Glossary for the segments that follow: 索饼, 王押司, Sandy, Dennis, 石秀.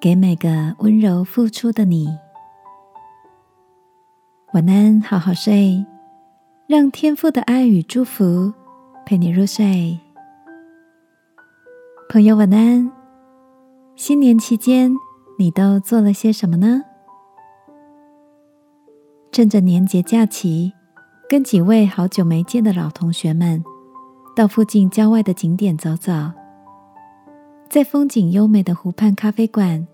给每个温柔付出的你。晚安好好睡，让天父的爱与祝福陪你入睡。朋友晚安，新年期间你都做了些什么呢？趁着年节假期，跟几位好久没见的老同学们到附近郊外的景点走走。在风景优美的湖畔咖啡馆，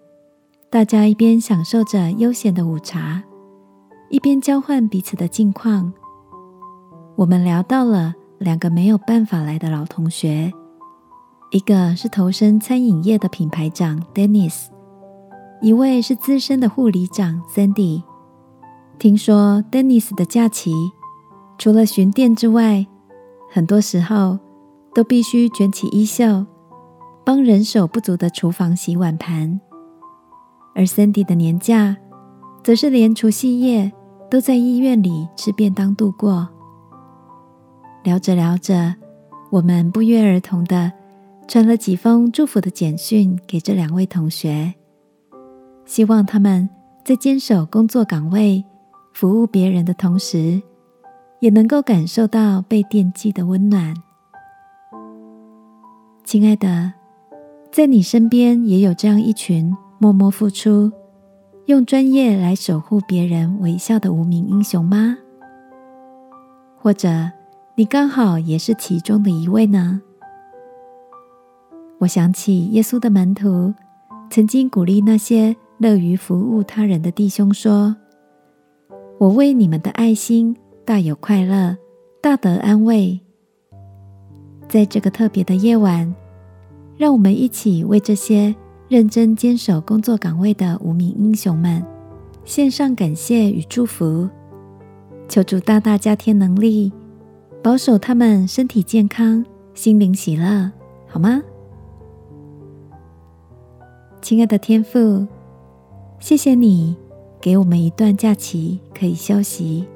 大家一边享受着悠闲的午茶，一边交换彼此的近况。我们聊到了2个没有办法来的老同学，一个是投身餐饮业的品牌长 Dennis， 一位是资深的护理长 Sandy。 听说 Dennis 的假期除了巡店之外，很多时候都必须卷起衣袖帮人手不足的厨房洗碗盘，而 Sandy 的年假则是连除夕夜都在医院里吃便当度过。聊着聊着，我们不约而同的传了几封祝福的简讯给这2位同学，希望他们在坚守工作岗位服务别人的同时，也能够感受到被惦记的温暖。亲爱的，在你身边也有这样一群默默付出，用专业来守护别人微笑的无名英雄吗？或者你刚好也是其中的一位呢？我想起耶稣的门徒曾经鼓励那些乐于服务他人的弟兄说，我为你们的爱心大有快乐，大得安慰。在这个特别的夜晚，让我们一起为这些认真坚守工作岗位的无名英雄们献上感谢与祝福，求主大大加添能力，保守他们身体健康，心灵喜乐，好吗？亲爱的天父，谢谢你给我们一段假期可以休息，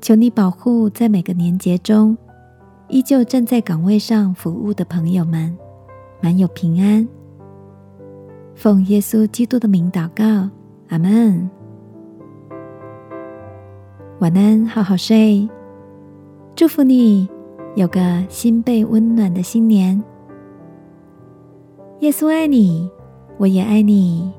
求你保护在每个年节中依旧站在岗位上服务的朋友们满有平安。奉耶稣基督的名祷告，阿们。晚安好好睡，祝福你有个心被温暖的新年。耶稣爱你，我也爱你。